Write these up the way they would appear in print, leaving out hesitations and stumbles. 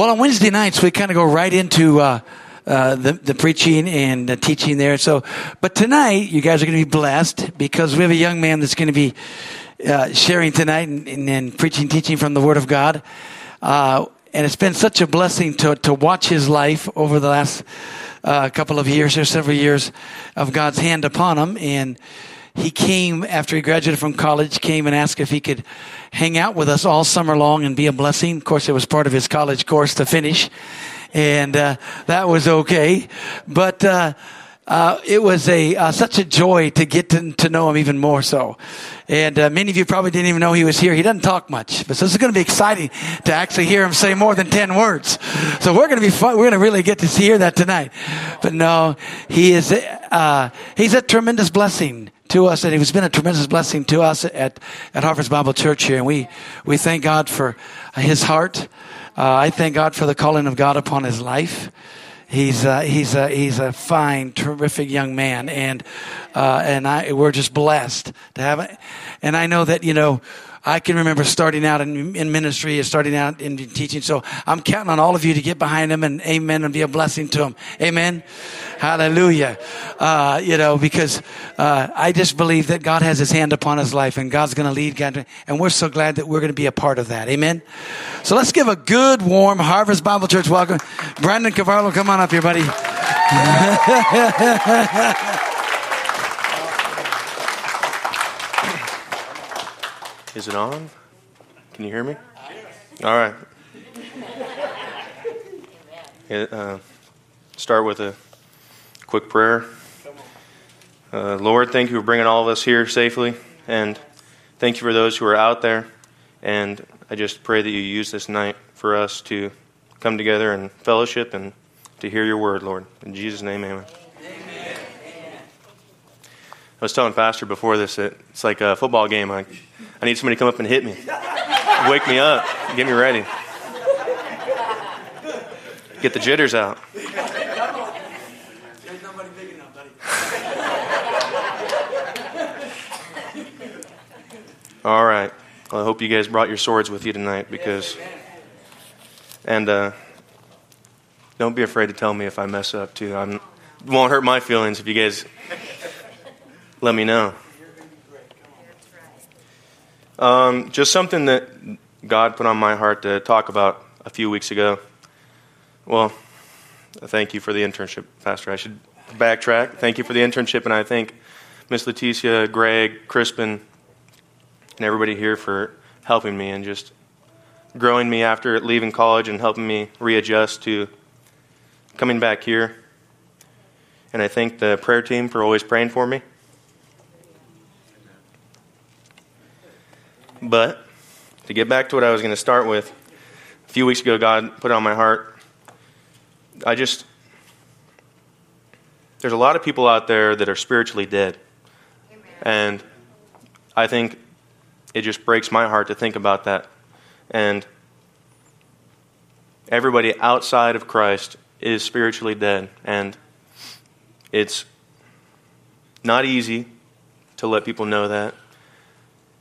Well, on Wednesday nights, we kind of go right into the preaching and the teaching there. So, but tonight, you guys are going to be blessed because we have a young man that's going to be sharing tonight and preaching, teaching from the Word of God. And it's been such a blessing to watch his life over the last couple of years or several years of God's hand upon him. And he came, after he graduated from college, came and asked if he could hang out with us all summer long and be a blessing. Of course, it was part of his college course to finish. And that was okay. But it was such a joy to get to know him even more so. And many of you probably didn't even know he was here. He doesn't talk much, but so this is going to be exciting to actually hear him say more than 10 words. So we're going to be fun. We're going to really get to hear that tonight. But no, he is he's a tremendous blessing to us, and he's been a tremendous blessing to us at Harvest Bible Church here. And we thank God for his heart. I thank God for the calling of God upon his life. He's a fine, terrific young man, and we're just blessed to have it. And I know that, you know, I can remember starting out in ministry and starting out in teaching. So I'm counting on all of you to get behind him and amen and be a blessing to him. Amen. Hallelujah. Because I just believe that God has his hand upon his life and God's going to lead God. And we're so glad that we're going to be a part of that. Amen. So let's give a good, warm Harvest Bible Church welcome. Brandon Carvalho, come on up here, buddy. Is it on? Can you hear me? All right. Start with a quick prayer. Lord, thank you for bringing all of us here safely, and thank you for those who are out there. And I just pray that you use this night for us to come together and fellowship and to hear your word, Lord. In Jesus' name, amen. Amen. I was telling Pastor before this that it's like a football game. I need somebody to come up and hit me. Wake me up. Get me ready. Get the jitters out. There's nobody big enough, buddy. All right. Well, I hope you guys brought your swords with you tonight because... And don't be afraid to tell me if I mess up, too. It won't hurt my feelings if you guys let me know. Just something that God put on my heart to talk about a few weeks ago. Well, thank you for the internship, Pastor. I should backtrack. Thank you for the internship, and I thank Miss Leticia, Greg, Crispin, and everybody here for helping me and just growing me after leaving college and helping me readjust to coming back here. And I thank the prayer team for always praying for me. But to get back to what I was going to start with, a few weeks ago, God put it on my heart. There's a lot of people out there that are spiritually dead. Amen. And I think it just breaks my heart to think about that. And everybody outside of Christ is spiritually dead. And it's not easy to let people know that.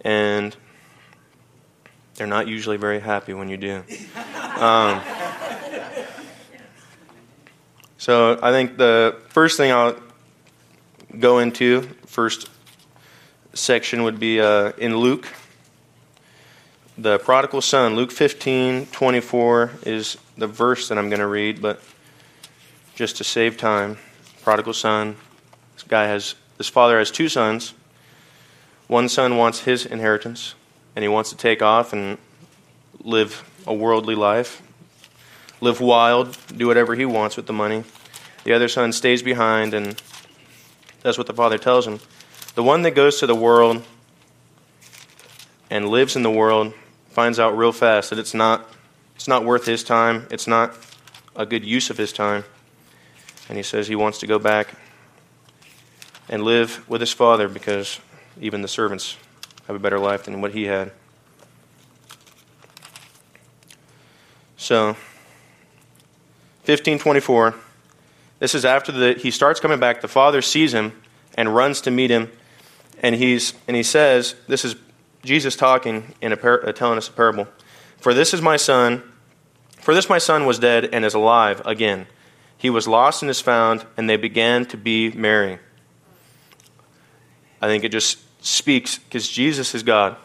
And they're not usually very happy when you do. So I think the first thing I'll go into, first section would be in Luke. The prodigal son, Luke 15:24 is the verse that I'm going to read, but just to save time, prodigal son, this father has two sons. One son wants his inheritance. And he wants to take off and live a worldly life, live wild, do whatever he wants with the money. The other son stays behind, and that's what the father tells him. The one that goes to the world and lives in the world finds out real fast that it's not worth his time. It's not a good use of his time. And he says he wants to go back and live with his father because even the servants have a better life than what he had. So, 15:24. This is after he starts coming back. The father sees him and runs to meet him, and he says, "This is Jesus talking telling us a parable. For this is my son For this my son was dead and is alive again. He was lost and is found, and they began to be merry." I think it just speaks, because Jesus is God.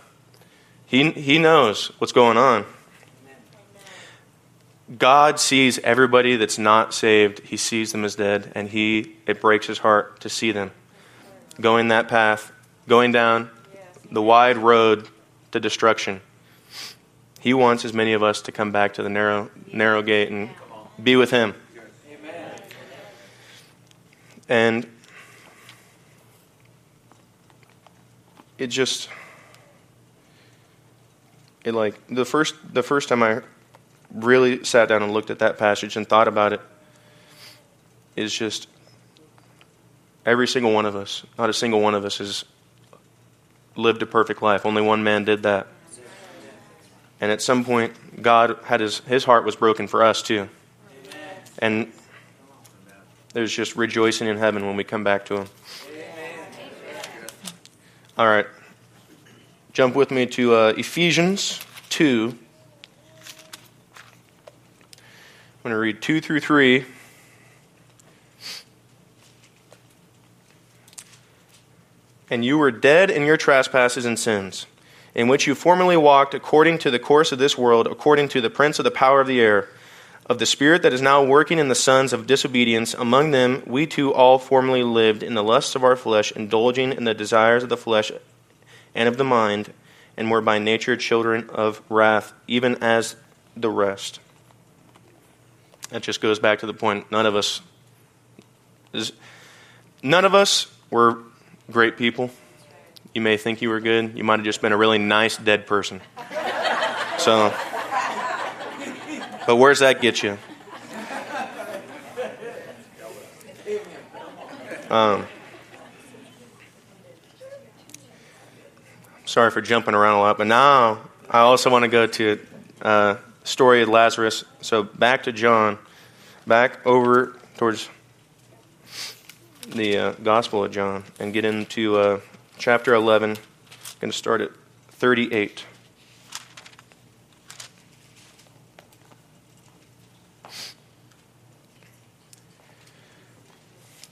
He knows what's going on. God sees everybody that's not saved. He sees them as dead, and it breaks his heart to see them going that path, going down the wide road to destruction. He wants as many of us to come back to the narrow gate and be with him. And it just, it like the first time I really sat down and looked at that passage and thought about it, is just every single one of us, not a single one of us has lived a perfect life. Only one man did that. And at some point, God had his heart was broken for us too. And there's just rejoicing in heaven when we come back to him. All right. Jump with me to Ephesians 2. I'm going to read 2 through 3. "And you were dead in your trespasses and sins, in which you formerly walked according to the course of this world, according to the prince of the power of the air, of the spirit that is now working in the sons of disobedience. Among them we too all formerly lived in the lusts of our flesh, indulging in the desires of the flesh and of the mind, and were by nature children of wrath, even as the rest." That just goes back to the point, none of us were great people. You may think you were good. You might have just been a really nice dead person. So, but where's that get you? I'm sorry for jumping around a lot, but now I also want to go to story of Lazarus. So back to John, back over towards the Gospel of John, and get into chapter 11. I'm going to start at 38.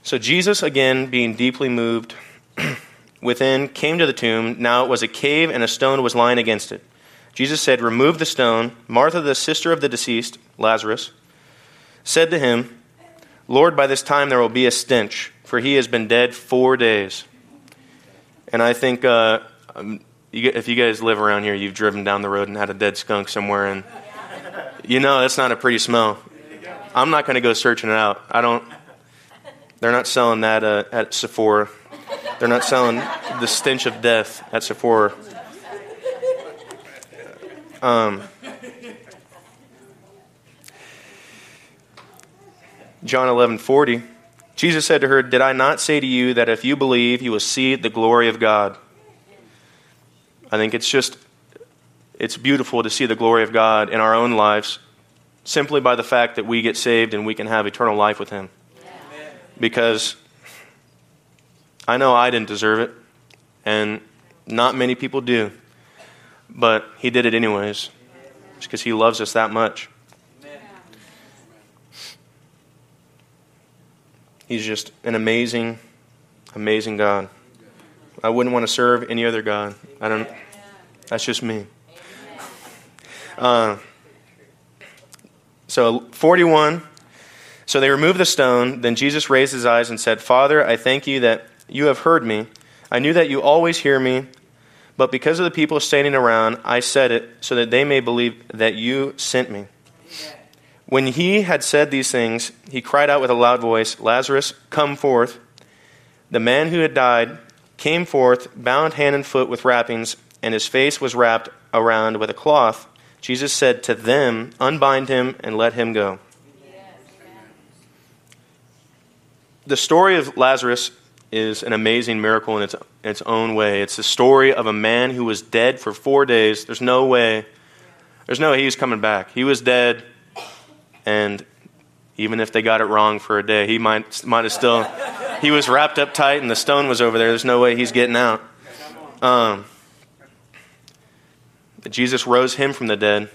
"So Jesus, again being deeply moved within, came to the tomb. Now it was a cave, and a stone was lying against it. Jesus said, 'Remove the stone.' Martha, the sister of the deceased, Lazarus, said to him, 'Lord, by this time there will be a stench, for he has been dead 4 days.'" And I think if you guys live around here, you've driven down the road and had a dead skunk somewhere, and you know that's not a pretty smell. I'm not going to go searching it out. They're not selling that at Sephora. They're not selling the stench of death at Sephora. John 11:40, "Jesus said to her, 'Did I not say to you that if you believe, you will see the glory of God?'" I think it's beautiful to see the glory of God in our own lives simply by the fact that we get saved and we can have eternal life with him. Yeah. Because I know I didn't deserve it, and not many people do. But he did it anyways, because he loves us that much. He's just an amazing, amazing God. I wouldn't want to serve any other God. That's just me. So 41, "So they removed the stone. Then Jesus raised his eyes and said, 'Father, I thank you that you have heard me. I knew that you always hear me. But because of the people standing around, I said it so that they may believe that you sent me.' When he had said these things, he cried out with a loud voice, 'Lazarus, come forth.' The man who had died came forth, bound hand and foot with wrappings, and his face was wrapped around with a cloth. Jesus said to them, 'Unbind him and let him go.'" The story of Lazarus is an amazing miracle in its own way. It's the story of a man who was dead for 4 days. There's no way he was coming back. He was dead, and even if they got it wrong for a day, he was wrapped up tight and the stone was over there. There's no way he's getting out. Jesus rose him from the dead.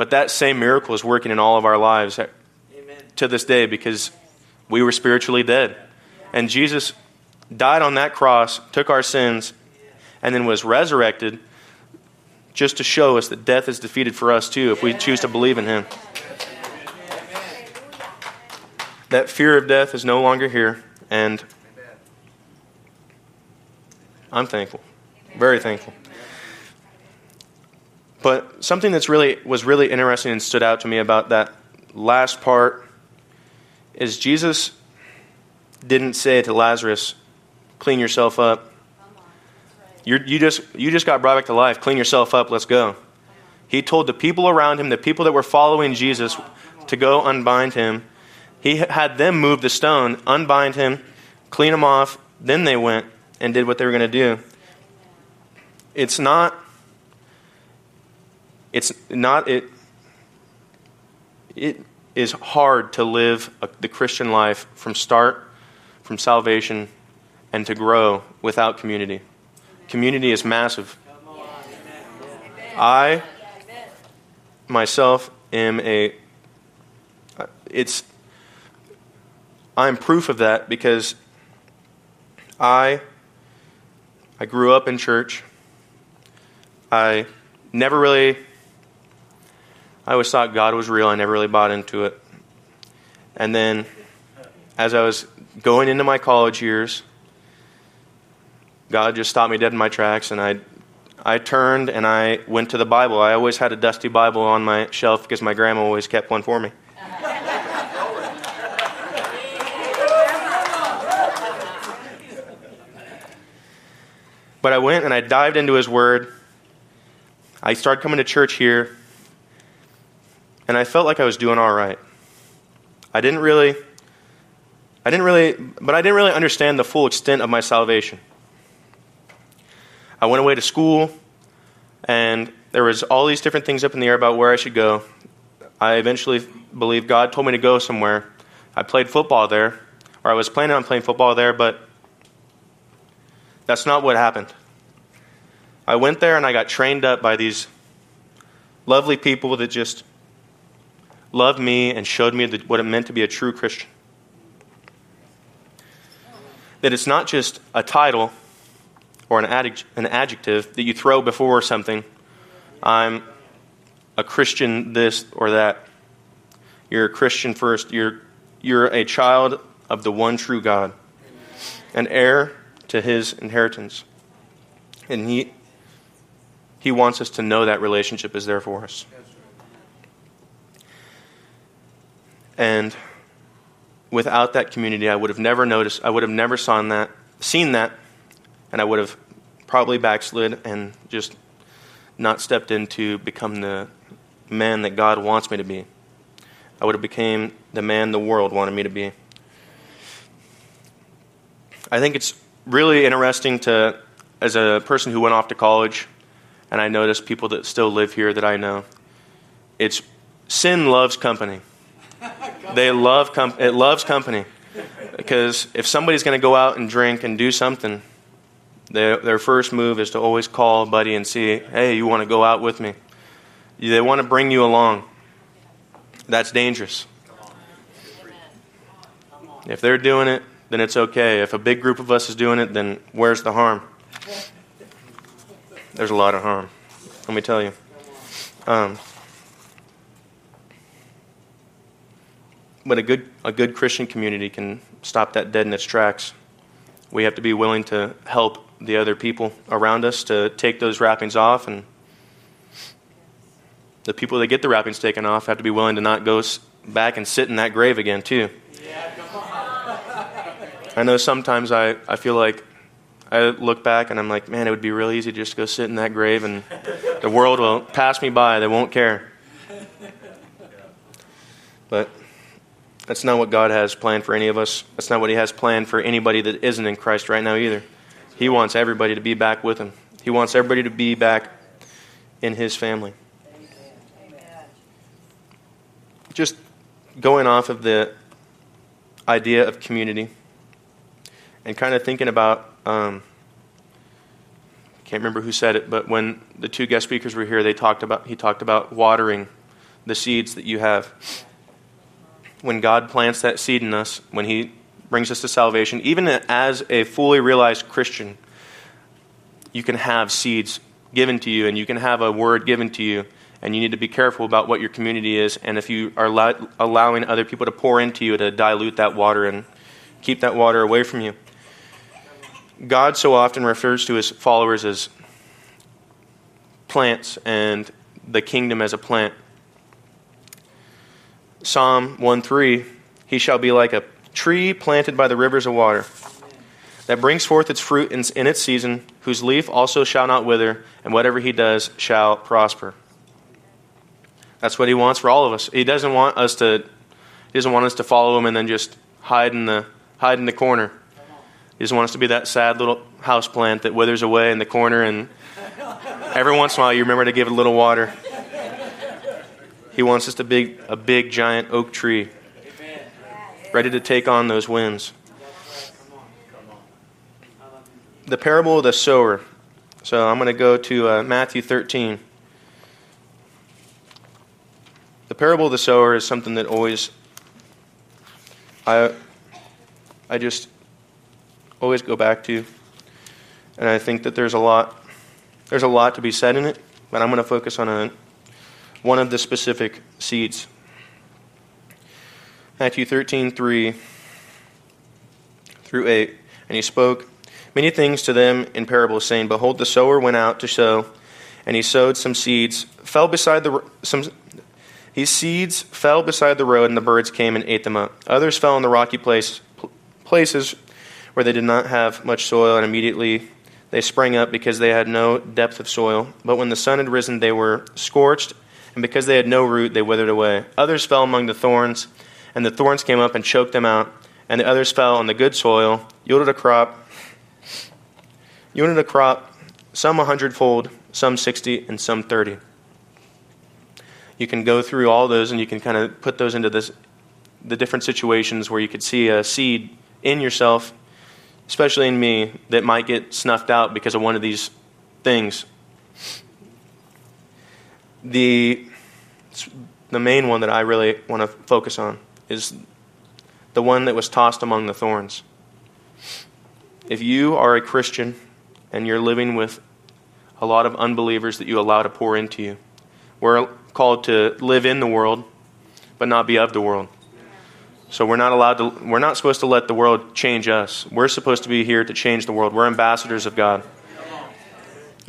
But that same miracle is working in all of our lives to this day, because we were spiritually dead. And Jesus died on that cross, took our sins, and then was resurrected just to show us that death is defeated for us too if we choose to believe in Him. That fear of death is no longer here, and I'm thankful, very thankful. But something that's really interesting and stood out to me about that last part is Jesus didn't say to Lazarus, "Clean yourself up. You just got brought back to life. Clean yourself up. Let's go." He told the people around him, the people that were following Jesus, to go unbind him. He had them move the stone, unbind him, clean him off. Then they went and did what they were going to do. It is hard to live the Christian life from salvation, and to grow without community. Amen. Community is massive. Yes. I myself am I'm proof of that, because I grew up in church. I always thought God was real. I never really bought into it. And then as I was going into my college years, God just stopped me dead in my tracks, and I turned and I went to the Bible. I always had a dusty Bible on my shelf because my grandma always kept one for me. But I went and I dived into His Word. I started coming to church here, and I felt like I was doing all right. I didn't really understand the full extent of my salvation. I went away to school, and there was all these different things up in the air about where I should go. I eventually believed God told me to go somewhere. I played football there, or I was planning on playing football there, but that's not what happened. I went there and I got trained up by these lovely people that just loved me and showed me what it meant to be a true Christian. That it's not just a title or an adjective that you throw before something. I'm a Christian this or that. You're a Christian first. You're a child of the one true God, an heir to His inheritance. And He wants us to know that relationship is there for us. And without that community, I would have never noticed, I would have never seen that, and I would have probably backslid and just not stepped in to become the man that God wants me to be. I would have became the man the world wanted me to be. I think it's really interesting to, as a person who went off to college, and I noticed people that still live here that I know, it's sin loves company. It loves company, because if somebody's going to go out and drink and do something, their first move is to always call a buddy and see, "Hey, you want to go out with me?" They want to bring you along. That's dangerous. If they're doing it, then it's okay. If a big group of us is doing it, then where's the harm? There's a lot of harm, let me tell you. But a good Christian community can stop that dead in its tracks. We have to be willing to help the other people around us to take those wrappings off, and the people that get the wrappings taken off have to be willing to not go back and sit in that grave again, too. I know sometimes I feel like I look back and I'm like, man, it would be real easy to just go sit in that grave and the world will pass me by. They won't care. But that's not what God has planned for any of us. That's not what He has planned for anybody that isn't in Christ right now either. He wants everybody to be back with Him. He wants everybody to be back in His family. Just going off of the idea of community and kind of thinking about I can't remember who said it, but when the two guest speakers were here, he talked about watering the seeds that you have. When God plants that seed in us, when he brings us to salvation, even as a fully realized Christian, you can have seeds given to you and you can have a word given to you, and you need to be careful about what your community is, and if you are allowing other people to pour into you, to dilute that water and keep that water away from you. God so often refers to his followers as plants and the kingdom as a plant. Psalm 1:3, he shall be like a tree planted by the rivers of water, that brings forth its fruit in its season, whose leaf also shall not wither, and whatever he does shall prosper. That's what he wants for all of us. He doesn't want us to follow him and then just hide in the corner. He doesn't want us to be that sad little house plant that withers away in the corner, and every once in a while you remember to give it a little water. He wants us to be a big giant oak tree, ready to take on those winds. The parable of the sower. So I'm going to go to Matthew 13. The parable of the sower is something that always, I just always go back to, and I think that there's a lot to be said in it, but I'm going to focus on one of the specific seeds. Matthew 13:3-8. And he spoke many things to them in parables, saying, "Behold, the sower went out to sow, and he sowed some seeds. His seeds fell beside the road, and the birds came and ate them up. Others fell in the rocky places where they did not have much soil, and immediately they sprang up, because they had no depth of soil. But when the sun had risen, they were scorched, and because they had no root, they withered away. Others fell among the thorns, and the thorns came up and choked them out. And the others fell on the good soil, yielded a crop, some 100-fold, some 60, and some 30. You can go through all those, and you can kind of put those into the different situations where you could see a seed in yourself, especially in me, that might get snuffed out because of one of these things. The main one that I really want to focus on is the one that was tossed among the thorns. If you are a Christian and you're living with a lot of unbelievers that you allow to pour into you, we're called to live in the world but not be of the world. So we're not supposed to let the world change us. We're supposed to be here to change the world. We're ambassadors of God.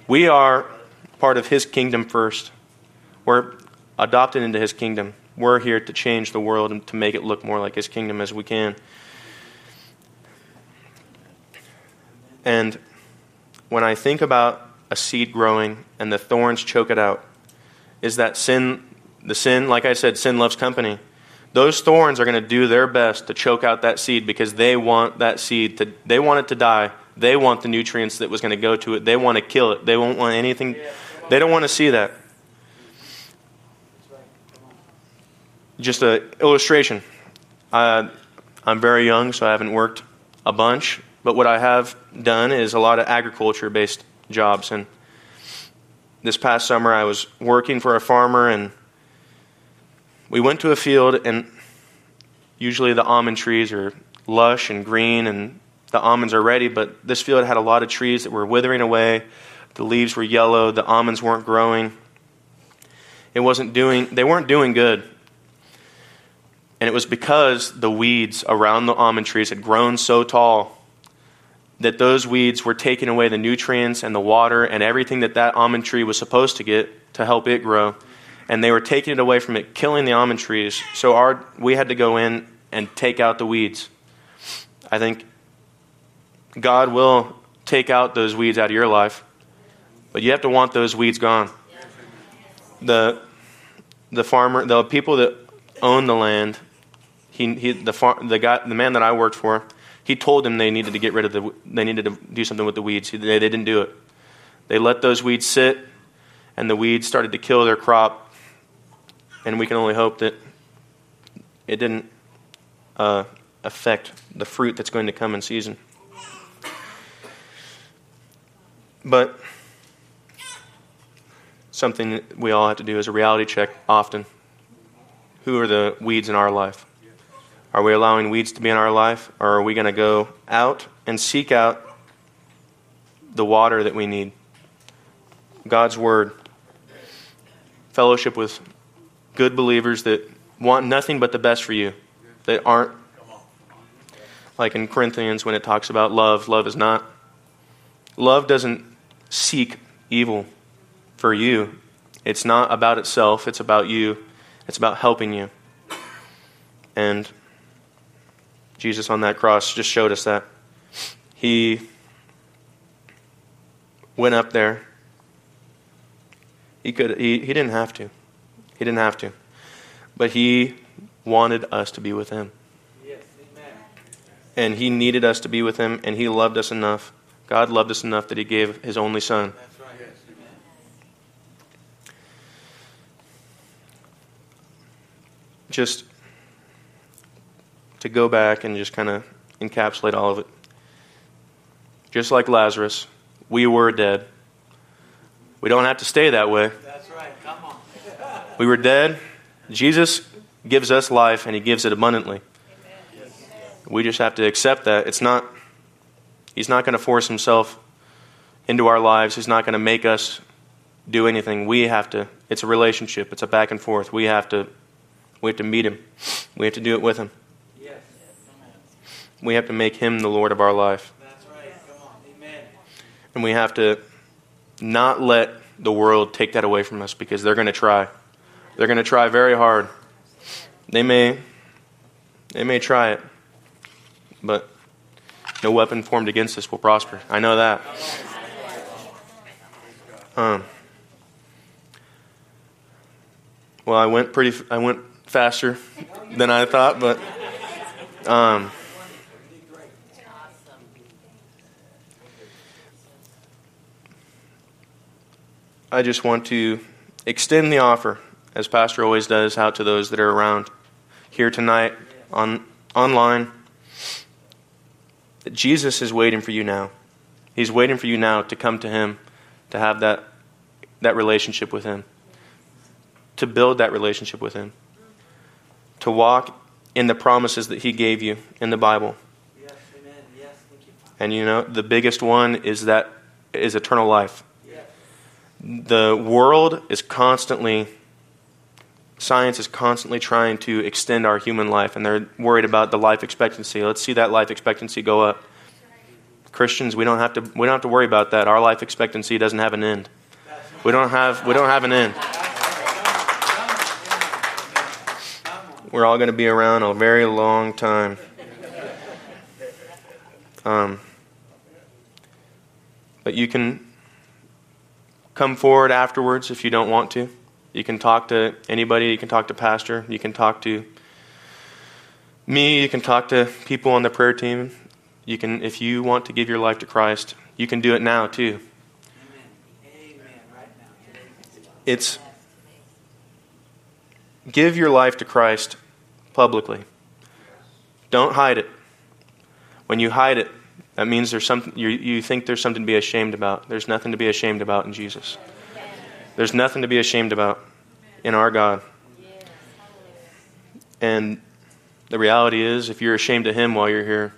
We are part of his kingdom first. We're adopted into his kingdom. We're here to change the world and to make it look more like his kingdom as we can. And when I think about a seed growing and the thorns choke it out, is that sin? The sin, like I said, sin loves company. Those thorns are going to do their best to choke out that seed, because they want that seed to, they want it to die. They want the nutrients that was going to go to it. They want to kill it. They won't want anything. They don't want to see that. Just an illustration. I'm very young, so I haven't worked a bunch. But what I have done is a lot of agriculture-based jobs. And this past summer, I was working for a farmer, and we went to a field, and usually the almond trees are lush and green, and the almonds are ready. But this field had a lot of trees that were withering away. The leaves were yellow. The almonds weren't growing. They weren't doing good. And it was because the weeds around the almond trees had grown so tall that those weeds were taking away the nutrients and the water and everything that almond tree was supposed to get to help it grow. And they were taking it away from it, killing the almond trees. So we had to go in and take out the weeds. I think God will take out those weeds out of your life, but you have to want those weeds gone. The farmer, the people that own the land, the man that I worked for, he told them they needed to do something with the weeds. They didn't do it. They let those weeds sit, and the weeds started to kill their crop. And we can only hope that it didn't affect the fruit that's going to come in season. But something we all have to do is a reality check often. who are the weeds in our life? Are we allowing weeds to be in our life, or are we going to go out and seek out the water that we need? God's Word. Fellowship with good believers that want nothing but the best for you, that aren't, like in Corinthians when it talks about love, love doesn't seek evil for you. It's not about itself, it's about you. It's about helping you. And Jesus on that cross just showed us that. He went up there. He didn't have to. He didn't have to. But he wanted us to be with him. Yes, amen. And he needed us to be with him, and he loved us enough. God loved us enough that he gave his only son. That's right. Yes, amen. Just to go back and just kind of encapsulate all of it. Just like Lazarus, we were dead. We don't have to stay that way. That's right. Come on. We were dead. Jesus gives us life, and he gives it abundantly. Amen. Yes. We just have to accept that. He's not going to force himself into our lives. He's not going to make us do anything. It's a relationship. It's a back and forth. We have to meet him. We have to do it with him. Yes. We have to make him the Lord of our life. That's right. Come on. Amen. And we have to not let the world take that away from us, because they're going to try. They're going to try very hard. They may try it, but no weapon formed against us will prosper. I know that. Well, I went faster than I thought, but I just want to extend the offer, as Pastor always does, out to those that are around here tonight, online. That Jesus is waiting for you now. He's waiting for you now to come to him, to have that relationship with him, to build that relationship with him, to walk in the promises that he gave you in the Bible. Yes, amen. Yes, thank you. And you know, the biggest one is eternal life. The world is science is constantly trying to extend our human life, and they're worried about the life expectancy. Let's see that life expectancy go up. Christians, we don't have to worry about that. Our life expectancy doesn't have an end. We don't have an end. We're all going to be around a very long time. But you can come forward afterwards if you don't want to. You can talk to anybody. You can talk to Pastor. You can talk to me. You can talk to people on the prayer team. You can, if you want to give your life to Christ, you can do it now too. Amen. Amen. Right now. It's give your life to Christ publicly. Don't hide it. When you hide it, that means there's something you think there's something to be ashamed about. There's nothing to be ashamed about in Jesus. There's nothing to be ashamed about in our God. And the reality is, if you're ashamed of him while you're here,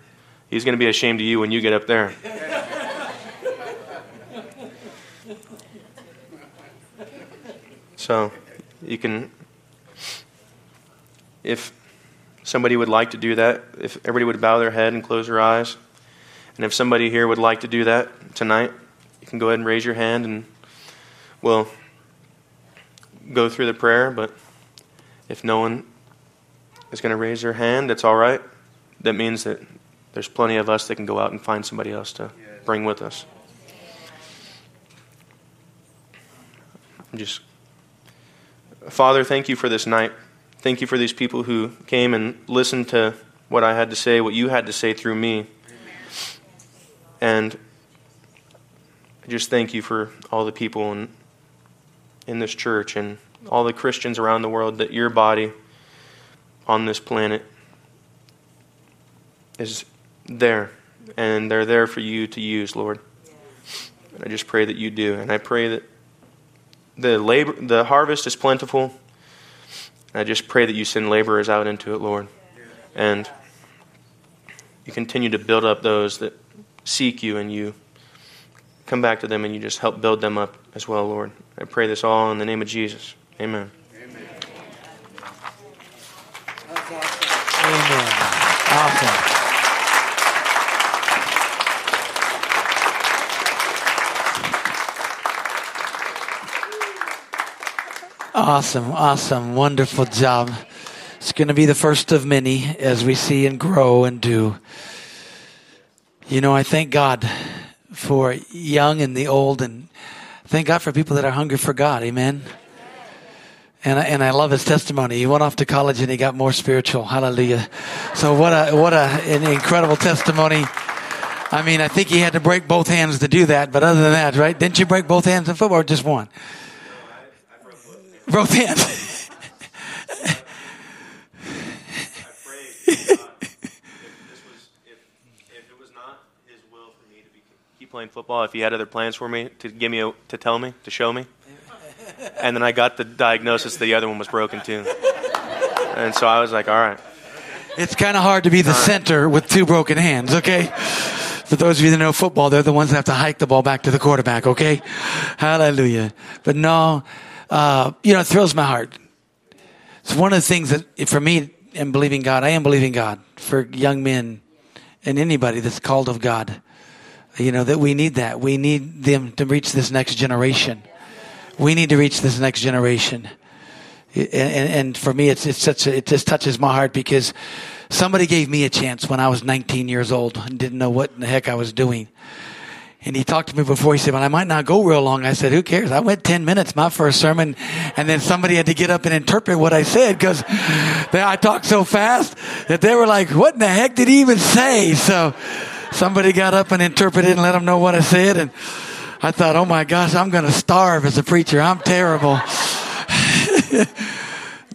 he's going to be ashamed of you when you get up there. So you can, if somebody would like to do that, if everybody would bow their head and close their eyes. And if somebody here would like to do that tonight, you can go ahead and raise your hand, and we'll go through the prayer. But if no one is going to raise their hand, that's all right. That means that there's plenty of us that can go out and find somebody else to bring with us. Father, thank you for this night. Thank you for these people who came and listened to what I had to say, what you had to say through me. And I just thank you for all the people in this church and all the Christians around the world, that your body on this planet is there, and they're there for you to use, Lord. And I just pray that you do. And I pray that the harvest is plentiful, I just pray that you send laborers out into it, Lord, and you continue to build up those that seek you, and you come back to them, and you just help build them up as well, Lord. I pray this all in the name of Jesus. Amen. Amen. That's awesome. Amen. Awesome. Awesome, awesome, wonderful job. It's going to be the first of many as we see and grow and do. You know, I thank God for young and the old, and thank God for people that are hungry for God. Amen. And I love his testimony. He went off to college and he got more spiritual. Hallelujah. So what an incredible testimony. I mean, I think he had to break both hands to do that, but other than that, right? Didn't you break both hands in football or just one? Both hands. I prayed to God, if it was not His will for me to keep playing football, if He had other plans for me, to tell me, to show me. And then I got the diagnosis the other one was broken too. And so I was like, all right. It's kind of hard to be the center with two broken hands, okay? For those of you that know football, they're the ones that have to hike the ball back to the quarterback, okay? Hallelujah. But no... it thrills my heart. It's one of the things that, for me, I am believing God for young men and anybody that's called of God. You know, that we need that. We need them to reach this next generation. We need to reach this next generation. And for me, it just touches my heart because somebody gave me a chance when I was 19 years old and didn't know what in the heck I was doing. And he talked to me before. He said, well, I might not go real long. I said, who cares? I went 10 minutes, my first sermon. And then somebody had to get up and interpret what I said because I talked so fast that they were like, what in the heck did he even say? So somebody got up and interpreted and let them know what I said. And I thought, oh my gosh, I'm going to starve as a preacher. I'm terrible.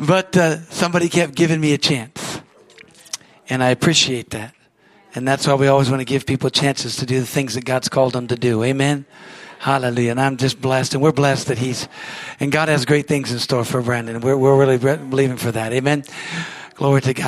But somebody kept giving me a chance. And I appreciate that. And that's why we always want to give people chances to do the things that God's called them to do. Amen. Hallelujah. And I'm just blessed. And we're blessed that God has great things in store for Brandon. We're really believing for that. Amen. Glory to God.